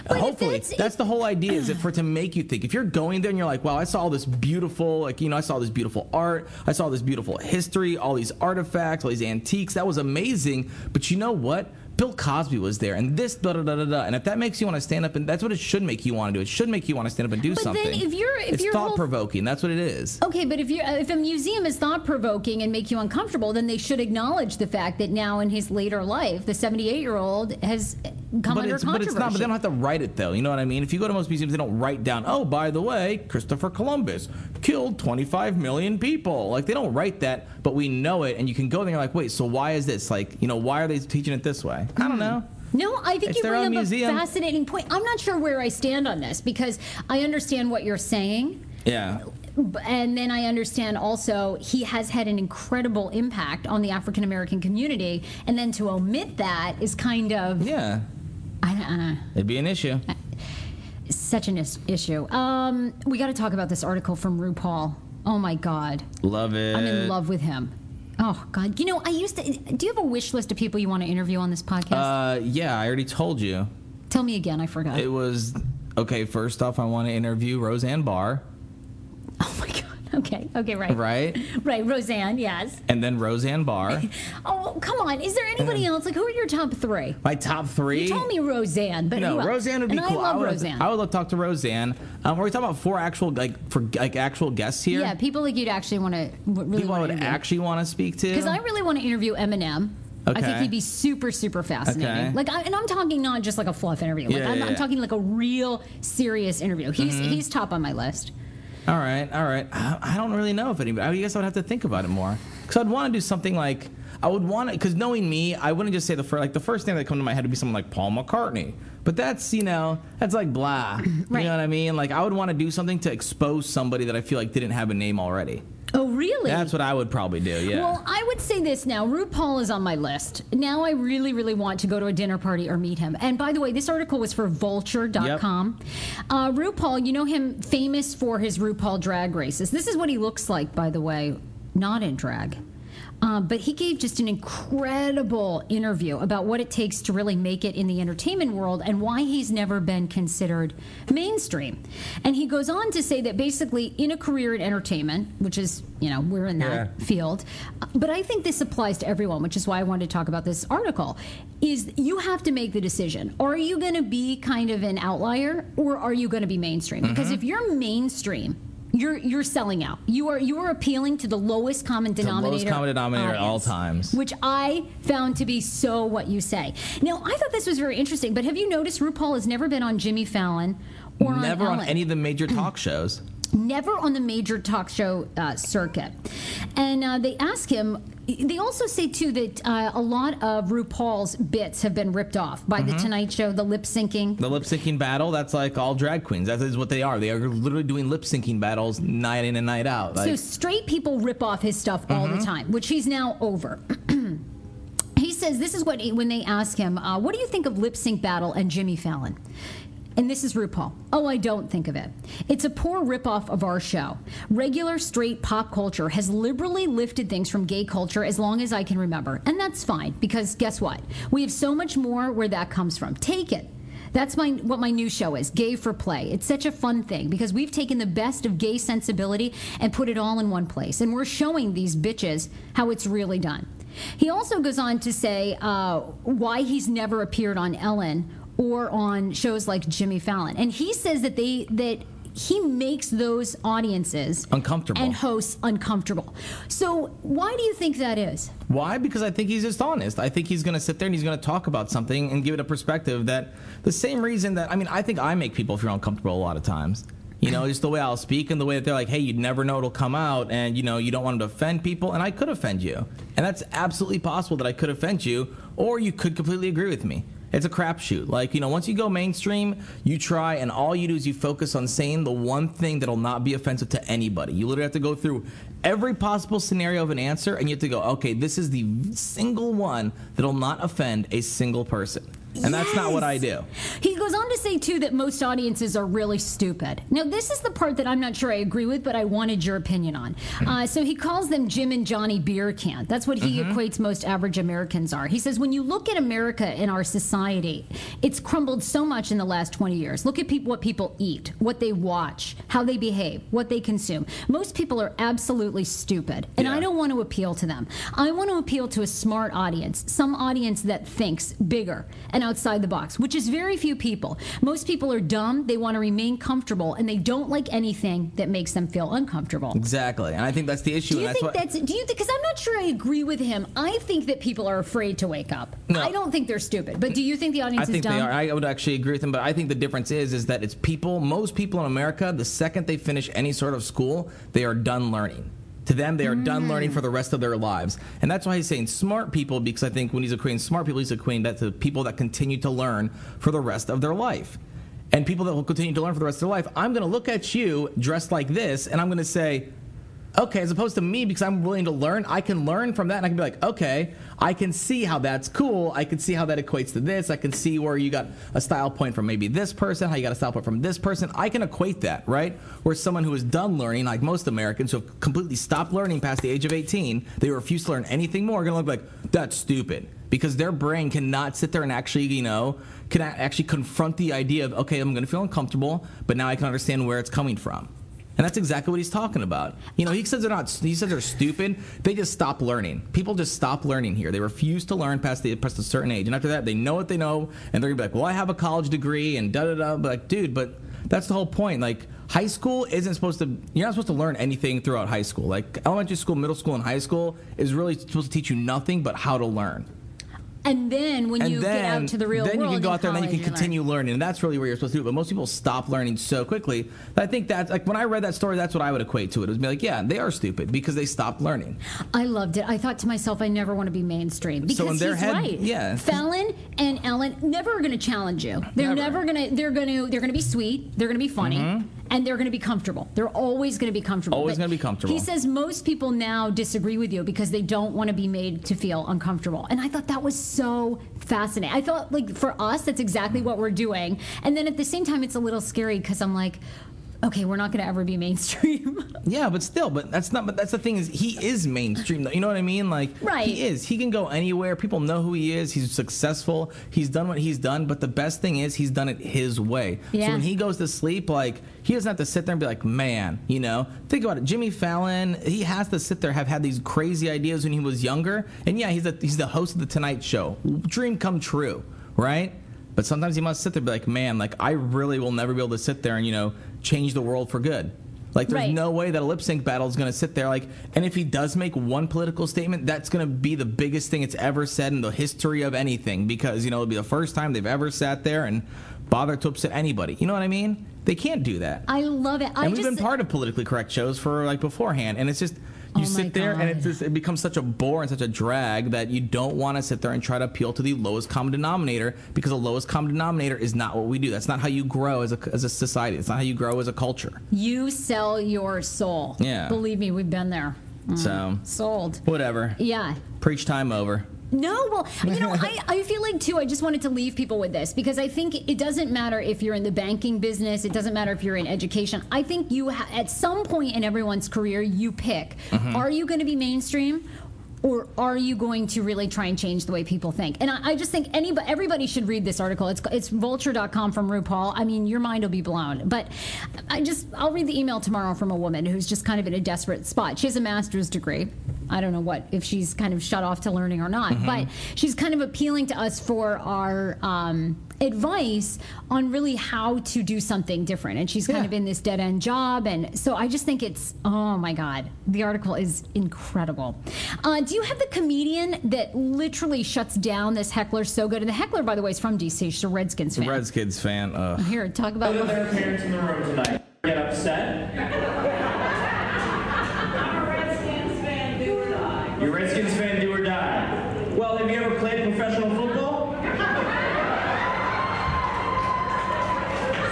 hopefully, that's the whole idea is to make you think. If you're going there and you're like, wow, I saw all this beautiful, like, you know, I saw this beautiful art. I saw this beautiful history, all these artifacts, all these antiques. That was amazing. But you know what? Bill Cosby was there, and this da-da-da-da-da. And if that makes you want to stand up, and that's what it should make you want to do. It should make you want to stand up and do something. But then it's thought-provoking. That's what it is. Okay, but if a museum is thought-provoking and make you uncomfortable, then they should acknowledge the fact that now in his later life, the 78-year-old has come under controversy. But it's not, but they don't have to write it, though. You know what I mean? If you go to most museums, they don't write down, oh, by the way, Christopher Columbus killed 25 million people. Like, they don't write that, but we know it, and you can go there and you're like, wait, so why is this? Like, you know, why are they teaching it this way? I don't know. No, I think you bring up a fascinating point. I'm not sure where I stand on this because I understand what you're saying. Yeah. And then I understand also he has had an incredible impact on the African American community. And then to omit that is kind of... Yeah. I don't know. It'd be an issue. Such an issue. We got to talk about this article from RuPaul. Oh, my God. Love it. I'm in love with him. Oh, God. You know, do you have a wish list of people you want to interview on this podcast? Yeah, I already told you. Tell me again. I forgot. It was, okay, first off, I want to interview Roseanne Barr. Oh, my God. Okay, right. Right, Roseanne, yes. And then Roseanne Barr. Oh, come on. Is there anybody else? Like, who are your top three? My top three? You told me Roseanne, but no, Roseanne would be cool. I love Roseanne. I would love to talk to Roseanne. We're talking about four actual, actual guests here. Yeah, people like you'd actually want to speak to. Because I really want to interview Eminem. Okay. I think he'd be super, super fascinating. Okay. Like, and I'm talking not just like a fluff interview. Like, I'm talking like a real serious interview. He's top on my list. All right. I don't really know if anybody. I guess I would have to think about it more because I'd want to do something like I would want to. Because knowing me, I wouldn't just say the first thing that come to my head would be someone like Paul McCartney. But that's like blah. Right. You know what I mean? Like I would want to do something to expose somebody that I feel like didn't have a name already. Oh, really? That's what I would probably do, yeah. Well, I would say this now. RuPaul is on my list. Now I really, really want to go to a dinner party or meet him. And by the way, this article was for Vulture.com. Yep. RuPaul, you know him famous for his RuPaul drag races. This is what he looks like, by the way, not in drag. But he gave just an incredible interview about what it takes to really make it in the entertainment world and why he's never been considered mainstream. And he goes on to say that basically in a career in entertainment, which is, you know, we're in that field, but I think this applies to everyone, which is why I wanted to talk about this article, is you have to make the decision. Are you going to be kind of an outlier or are you going to be mainstream? Because if you're mainstream, You're selling out. You are appealing to the lowest common denominator. At all times. Which I found to be so what you say. Now, I thought this was very interesting, but have you noticed RuPaul has never been on Jimmy Fallon or on Ellen? Never on any of the major talk shows. never on the major talk show circuit. And they ask him. They also say, too, that a lot of RuPaul's bits have been ripped off by The Tonight Show, the lip-syncing. The lip-syncing battle, that's like all drag queens. That is what they are. They are literally doing lip-syncing battles night in and night out. Like. So straight people rip off his stuff all the time, which he's now over. He says, this is what, when they ask him, what do you think of Lip Sync Battle and Jimmy Fallon? And this is RuPaul. Oh, I don't think of it. It's a poor ripoff of our show. Regular straight pop culture has liberally lifted things from gay culture as long as I can remember. And that's fine, because guess what? We have so much more where that comes from. Take it. That's what my new show is, Gay for Play. It's such a fun thing because we've taken the best of gay sensibility and put it all in one place. And we're showing these bitches how it's really done. He also goes on to say why he's never appeared on Ellen or on shows like Jimmy Fallon. And he says that he makes those audiences uncomfortable and hosts uncomfortable. So why do you think that is? Why? Because I think he's just honest. I think he's going to sit there and he's going to talk about something and give it a perspective that the same reason that, I mean, I think I make people feel uncomfortable a lot of times. You know, just the way I'll speak and the way that they're like, hey, you never know it'll come out and, you know, you don't want them to offend people. And I could offend you. And that's absolutely possible that I could offend you or you could completely agree with me. It's a crapshoot. Like, you know, once you go mainstream, you try and all you do is you focus on saying the one thing that'll not be offensive to anybody. You literally have to go through every possible scenario of an answer and you have to go, okay, this is the single one that'll not offend a single person. And that's not what I do. He goes on to say, too, that most audiences are really stupid. Now, this is the part that I'm not sure I agree with, but I wanted your opinion on. So he calls them Jim and Johnny Beer Can. That's what he equates most average Americans are. He says, when you look at America in our society, it's crumbled so much in the last 20 years. Look at what people eat, what they watch, how they behave, what they consume. Most people are absolutely stupid, and I don't want to appeal to them. I want to appeal to a smart audience, some audience that thinks bigger and outside the box, which is very few people. Most people are dumb, they want to remain comfortable, and they don't like anything that makes them feel uncomfortable. Exactly, and I think that's the issue. Because I'm not sure I agree with him. I think that people are afraid to wake up. No. I don't think they're stupid, but do you think the audience is dumb? I think they are. I would actually agree with him, but I think the difference is that it's people, most people in America, the second they finish any sort of school, they are done learning. To them, they are done learning for the rest of their lives. And that's why he's saying smart people, because I think when he's equating smart people, he's equating that to people that continue to learn for the rest of their life. And people that will continue to learn for the rest of their life, I'm going to look at you dressed like this, and I'm going to say, okay, as opposed to me, because I'm willing to learn, I can learn from that, and I can be like, okay, I can see how that's cool. I can see how that equates to this. I can see where you got a style point from maybe this person, how you got a style point from this person. I can equate that, right? Where someone who is done learning, like most Americans who have completely stopped learning past the age of 18, they refuse to learn anything more, are going to look like, that's stupid. Because their brain cannot sit there and actually, you know, cannot actually confront the idea of, okay, I'm going to feel uncomfortable, but now I can understand where it's coming from. And that's exactly what he's talking about. You know, he says they're not. He says they're stupid. They just stop learning. People just stop learning here. They refuse to learn past a certain age. And after that, they know what they know, and they're gonna be like, "Well, I have a college degree," and da da da. But like, dude, but that's the whole point. Like, high school isn't supposed to. You're not supposed to learn anything throughout high school. Like, elementary school, middle school, and high school is really supposed to teach you nothing but how to learn. And then when you get out to the real world, then you can go out there and then you can continue learning. And that's really where you're supposed to do it. But most people stop learning so quickly. I think that's, like, when I read that story, that's what I would equate to it. It would be like, yeah, they are stupid because they stopped learning. I loved it. I thought to myself, I never want to be mainstream. Because so in their head, right. Yeah. Fallon and Ellen never are going to challenge you. They're never going to, they're going to be sweet. They're going to be funny. And they're going to be comfortable. They're always going to be comfortable. Always going to be comfortable. He says most people now disagree with you because they don't want to be made to feel uncomfortable. And I thought that was so fascinating. I felt like for us, that's exactly what we're doing. And then at the same time, it's a little scary because I'm like, okay, we're not going to ever be mainstream. Yeah, but still, but that's the thing is he is mainstream though. You know what I mean? Like, right. He is. He can go anywhere. People know who he is. He's successful. He's done what he's done. But the best thing is he's done it his way. Yeah. So when he goes to sleep, like, he doesn't have to sit there and be like, man, you know, think about it. Jimmy Fallon, he has to sit there, have had these crazy ideas when he was younger. And yeah, he's the host of The Tonight Show. Dream come true, right? But sometimes he must sit there and be like, man, like, I really will never be able to sit there and, you know, change the world for good. Like, there's no way that a lip sync battle is going to sit there. Like, and if he does make one political statement, that's going to be the biggest thing it's ever said in the history of anything because, you know, it'll be the first time they've ever sat there and bother to upset anybody. You know what I mean? They can't do that. I love it. We've been part of politically correct shows for like beforehand, and it's just you sit there and it becomes such a bore and such a drag that you don't want to sit there and try to appeal to the lowest common denominator, because the lowest common denominator is not what we do. That's not how you grow as a society. It's not how you grow as a culture. You sell your soul. Yeah. Believe me, we've been there. So sold. Whatever. Yeah. Preach time over. No, well, you know, I feel like, too, I just wanted to leave people with this, because I think it doesn't matter if you're in the banking business. It doesn't matter if you're in education. I think you, at some point in everyone's career, you pick, are you going to be mainstream, or are you going to really try and change the way people think? And I just think everybody should read this article. It's vulture.com from RuPaul. I mean, your mind will be blown. But I'll read the email tomorrow from a woman who's just kind of in a desperate spot. She has a master's degree. I don't know if she's kind of shut off to learning or not, but she's kind of appealing to us for our advice on really how to do something different. And she's kind of in this dead-end job. And so I just think it's, oh, my God, the article is incredible. Do you have the comedian that literally shuts down this heckler so good? And the heckler, by the way, is from DC. She's a Redskins fan. Here, talk about what their parents in the room tonight get upset. You're a Redskins fan, do or die. Well, have you ever played professional football?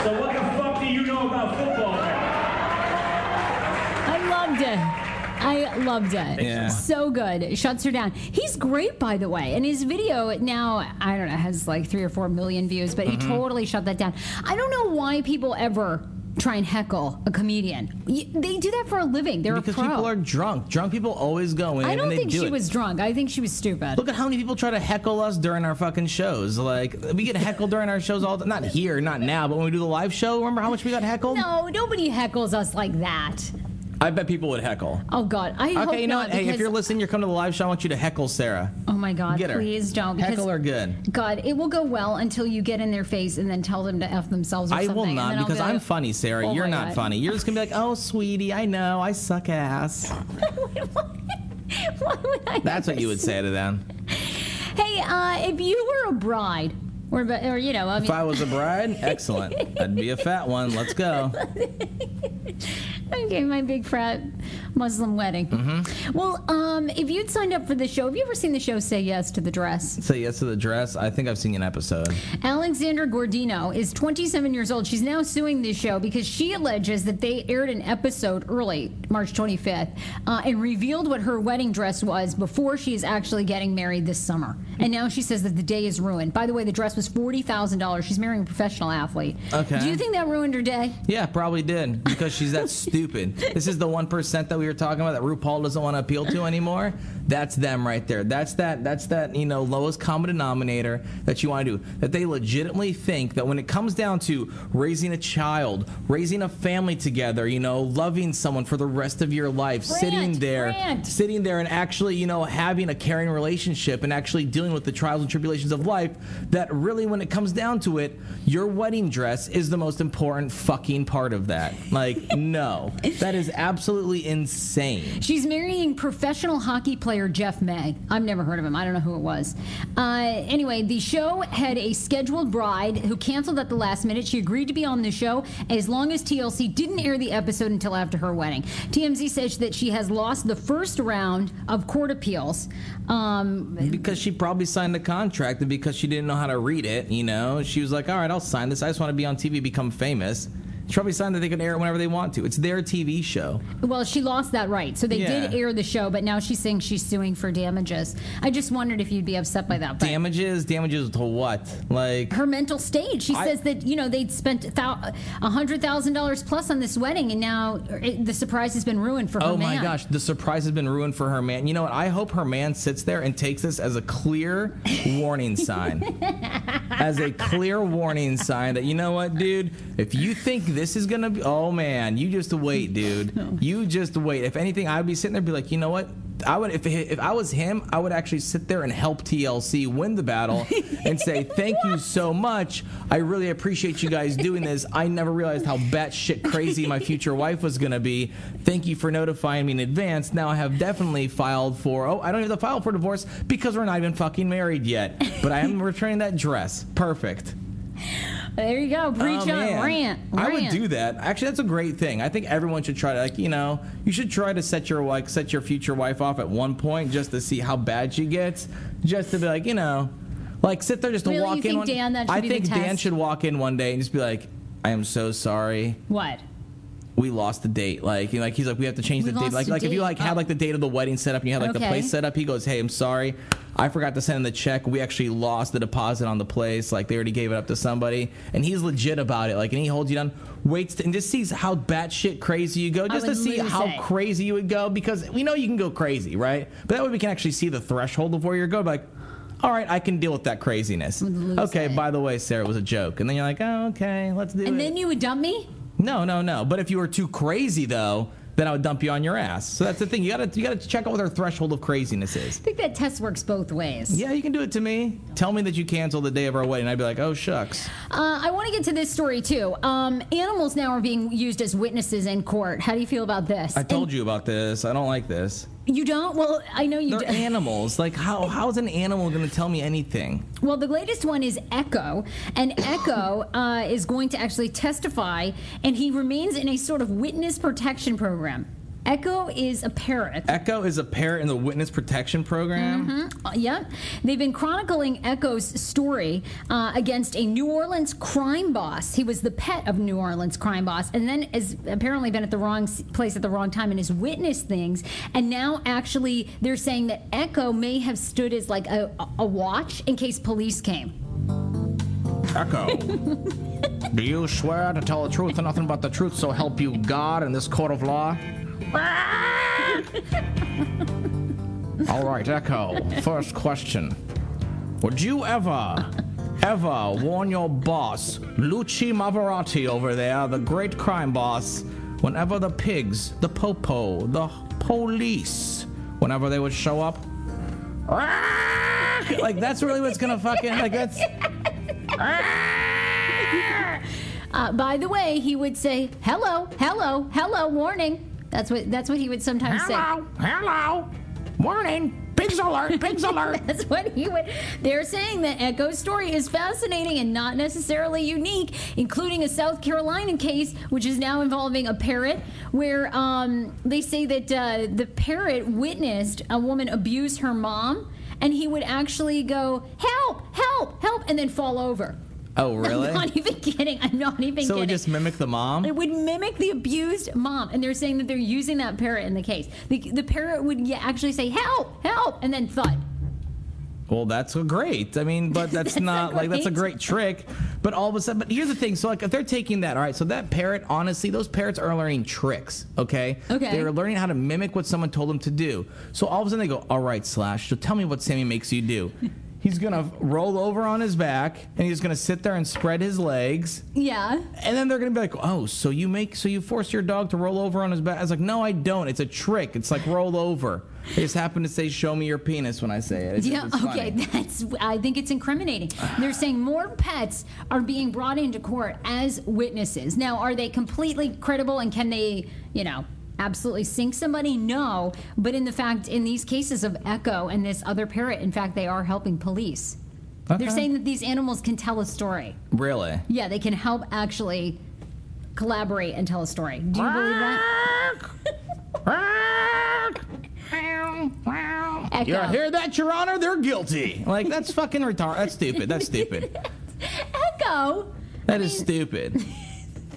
So what the fuck do you know about football now? I loved it. Yeah. So good. It shuts her down. He's great, by the way. And his video now, I don't know, has like 3 or 4 million views, but he totally shut that down. I don't know why people ever try and heckle a comedian. They do that for a living. They're because a pro. Because people are drunk. Drunk people always go in. I don't think she was drunk. I think she was stupid. Look at how many people try to heckle us during our fucking shows. Like, we get heckled during our shows all the time. Not here, not now, but when we do the live show, remember how much we got heckled? No, nobody heckles us like that. I bet people would heckle. Oh, God. Okay, you know what? Hey, if you're listening, you're coming to the live show, I want you to heckle Sarah. Oh, my God. Get her. Please don't. Heckle her good. God, it will go well until you get in their face and then tell them to F themselves or something. I will not, because I'm funny, Sarah. Oh, you're not funny. You're just going to be like, oh, sweetie, I know. I suck ass. Why would I? That's what you would say to them. Hey, if you were a bride... Or, you know, I mean. If I was a bride, excellent. I'd be a fat one. Let's go. Okay, my big frat Muslim wedding. Well, if you'd signed up for the show, have you ever seen the show Say Yes to the Dress? Say Yes to the Dress? I think I've seen an episode. Alexandra Gordino is 27 years old. She's now suing this show because she alleges that they aired an episode early, March 25th, and revealed what her wedding dress was before she is actually getting married this summer. And now she says that the day is ruined. By the way, the dress was $40,000. She's marrying a professional athlete. Okay. Do you think that ruined her day? Yeah, probably did, because she's that stupid. This is the 1% that we were talking about that RuPaul doesn't want to appeal to anymore. That's them right there. That's that, you know, lowest common denominator that you want to do. That they legitimately think that when it comes down to raising a child, raising a family together, you know, loving someone for the rest of your life, sitting there and actually, you know, having a caring relationship and actually dealing with the trials and tribulations of life, that really, when it comes down to it, your wedding dress is the most important fucking part of that. Like, no. That is absolutely insane. She's marrying professional hockey player Jeff May. I've never heard of him. I don't know who it was. Anyway, the show had a scheduled bride who canceled at the last minute. She agreed to be on the show as long as TLC didn't air the episode until after her wedding. TMZ says that she has lost the first round of court appeals. Because she probably signed the contract and because she didn't know how to read it, you know. She was like, all right, I'll sign this. I just want to be on TV, become famous. It's probably signed that they can air it whenever they want to. It's their TV show. Well, she lost that right. So they did air the show, but now she's saying she's suing for damages. I just wondered if you'd be upset by that. Damages? Damages to what? Like her mental state. She says that, you know, they'd spent $100,000 plus on this wedding, and now the surprise has been ruined for her man. Oh, my gosh. The surprise has been ruined for her man. You know what? I hope her man sits there and takes this as a clear warning sign. As a clear warning sign that, you know what, dude? If you think this is going to be... Oh, man. You just wait, dude. You just wait. If anything, I'd be sitting there and be like, you know what? I would, if I was him, I would actually sit there and help TLC win the battle and say, thank you so much. I really appreciate you guys doing this. I never realized how batshit crazy my future wife was going to be. Thank you for notifying me in advance. Now I have definitely filed for... Oh, I don't have to file for divorce because we're not even fucking married yet. But I am returning that dress. Perfect. There you go. Preach on. Rant. I would do that. Actually, that's a great thing. I think everyone should try to, like, you know, you should try to set your future wife off at one point just to see how bad she gets. Just to be like, you know, like sit there just to walk in. I think Dan should walk in one day and just be like, I am so sorry. What? We lost the date. Like, you know, like he's like, we have to change the date. Like if you like had like the date of the wedding set up and you had like the place set up, he goes, hey, I'm sorry. I forgot to send in the check. We actually lost the deposit on the place. Like, they already gave it up to somebody. And he's legit about it. Like, and he holds you down, waits, and just sees how batshit crazy you go. Just to see how crazy you would go. Because we know you can go crazy, right? But that way we can actually see the threshold of where you're going. Like, all right, I can deal with that craziness. Okay, by the way, Sarah, it was a joke. And then you're like, oh, okay, let's do it. And then you would dump me? No. But if you were too crazy, though, then I would dump you on your ass. So that's the thing. You gotta check out what our threshold of craziness is. I think that test works both ways. Yeah, you can do it to me. Tell me that you canceled the day of our wedding. I'd be like, oh, shucks. I want to get to this story, too. Animals now are being used as witnesses in court. How do you feel about this? I told you about this. I don't like this. You don't? Well, I know you do. They're animals. Like, how is an animal going to tell me anything? Well, the latest one is Echo. And Echo is going to actually testify, and he remains in a sort of witness protection program. Echo is a parrot. Echo is a parrot in the witness protection program? Mm-hmm. Yeah. They've been chronicling Echo's story against a New Orleans crime boss. He was the pet of New Orleans crime boss, and then has apparently been at the wrong place at the wrong time and has witnessed things. And now, actually, they're saying that Echo may have stood as like a watch in case police came. Echo, do you swear to tell the truth and nothing but the truth, so help you God in this court of law? All right, Echo, first question. Would you ever warn your boss, Luci Mavarati over there, the great crime boss, whenever the pigs, the popo, the police, whenever they would show up? Like, that's really what's gonna fucking, like, that's... by the way, he would say, hello, hello, hello, warning. That's what he would sometimes say. Hello, warning, pigs alert, pigs alert. That's what he would. They're saying that Echo's story is fascinating and not necessarily unique, including a South Carolina case, which is now involving a parrot, where they say that the parrot witnessed a woman abuse her mom, and he would actually go, help, help, help, and then fall over. Oh, really? I'm not even kidding. So it would just mimic the mom? It would mimic the abused mom. And they're saying that they're using that parrot in the case. The parrot would actually say, help, help, and then thud. Well, that's great. I mean, but that's not, like, that's a great trick. But all of a sudden, but here's the thing. So, like, if they're taking that, all right, so that parrot, honestly, those parrots are learning tricks, okay? Okay. They're learning how to mimic what someone told them to do. So all of a sudden they go, all right, Slash, so tell me what Sammy makes you do. He's going to roll over on his back, and he's going to sit there and spread his legs. Yeah. And then they're going to be like, oh, so you force your dog to roll over on his back. I was like, no, I don't. It's a trick. It's like roll over. They just happen to say, show me your penis when I say it. It's funny. I think it's incriminating. They're saying more pets are being brought into court as witnesses. Now, are they completely credible, and can they, you know, absolutely sink somebody? No, but in these cases of Echo and this other parrot, in fact, they are helping police. Okay. They're saying that these animals can tell a story. Really? Yeah, they can help actually collaborate and tell a story. Do you believe that? Echo. You hear that, Your Honor? They're guilty. Like, that's fucking retarded. That's stupid. That's stupid. Echo. That is stupid.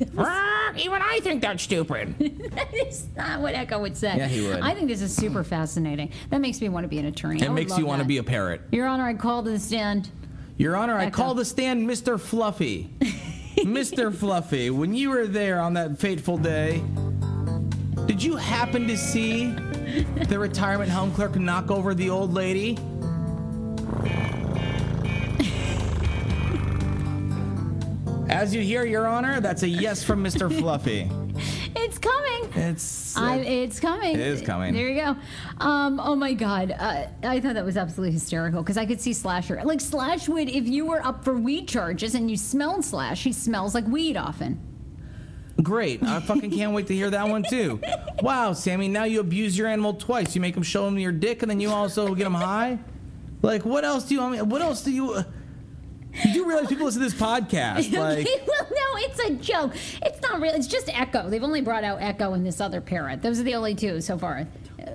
Even I think that's stupid. That is not what Echo would say. Yeah, he would. I think this is super fascinating. That makes me want to be an attorney. It makes you want to be a parrot. Your Honor, I call to the stand. Your Honor, Echo. I call the stand Mr. Fluffy. Mr. Fluffy, when you were there on that fateful day, did you happen to see the retirement home clerk knock over the old lady? As you hear, Your Honor, that's a yes from Mr. Fluffy. It's coming. It's coming. It is coming. There you go. Oh, my God. I thought that was absolutely hysterical because I could see Slasher. Like, Slash would, if you were up for weed charges and you smelled Slash, he smells like weed often. Great. I fucking can't wait to hear that one, too. Wow, Sammy, now you abuse your animal twice. You make him show him your dick, and then you also get him high? Like, what else do you... You do realize people listen to this podcast. Like, well, no, it's a joke. It's not real. It's just Echo. They've only brought out Echo and this other parrot. Those are the only two so far.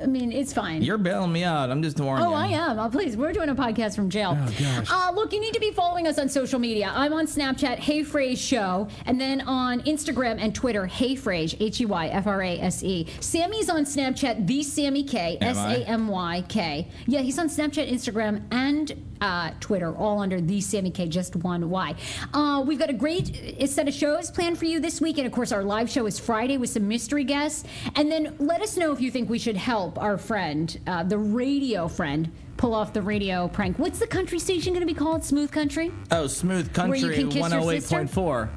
I mean, it's fine. You're bailing me out. I'm just warning you. Oh, I am. Oh, please. We're doing a podcast from jail. Oh, gosh. Look, you need to be following us on social media. I'm on Snapchat, Hey Frase Show, and then on Instagram and Twitter, Hey Frase, HeyFrase. Sammy's on Snapchat, The Sammy K, SAMYK. Yeah, he's on Snapchat, Instagram, and Twitter, all under The Sammy K, just one Y. We've got a great set of shows planned for you this week, and of course, our live show is Friday with some mystery guests. And then let us know if you think we should help our friend, the radio friend, pull off the radio prank. What's the country station going to be called? Smooth Country? Oh, Smooth Country 108.4.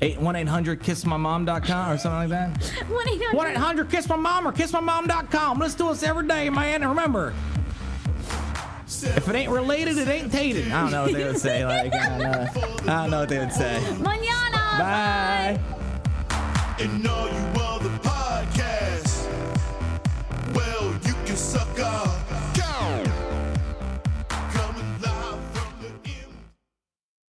1-800-KISSMYMOM.com or something like that. 1-800-KISSMYMOM or KISSMYMOM.com. Let's do this every day, man. And remember, if it ain't related, it ain't tainted. I don't know what they would say. Like, I don't know what they would say. Mañana. Bye. Bye.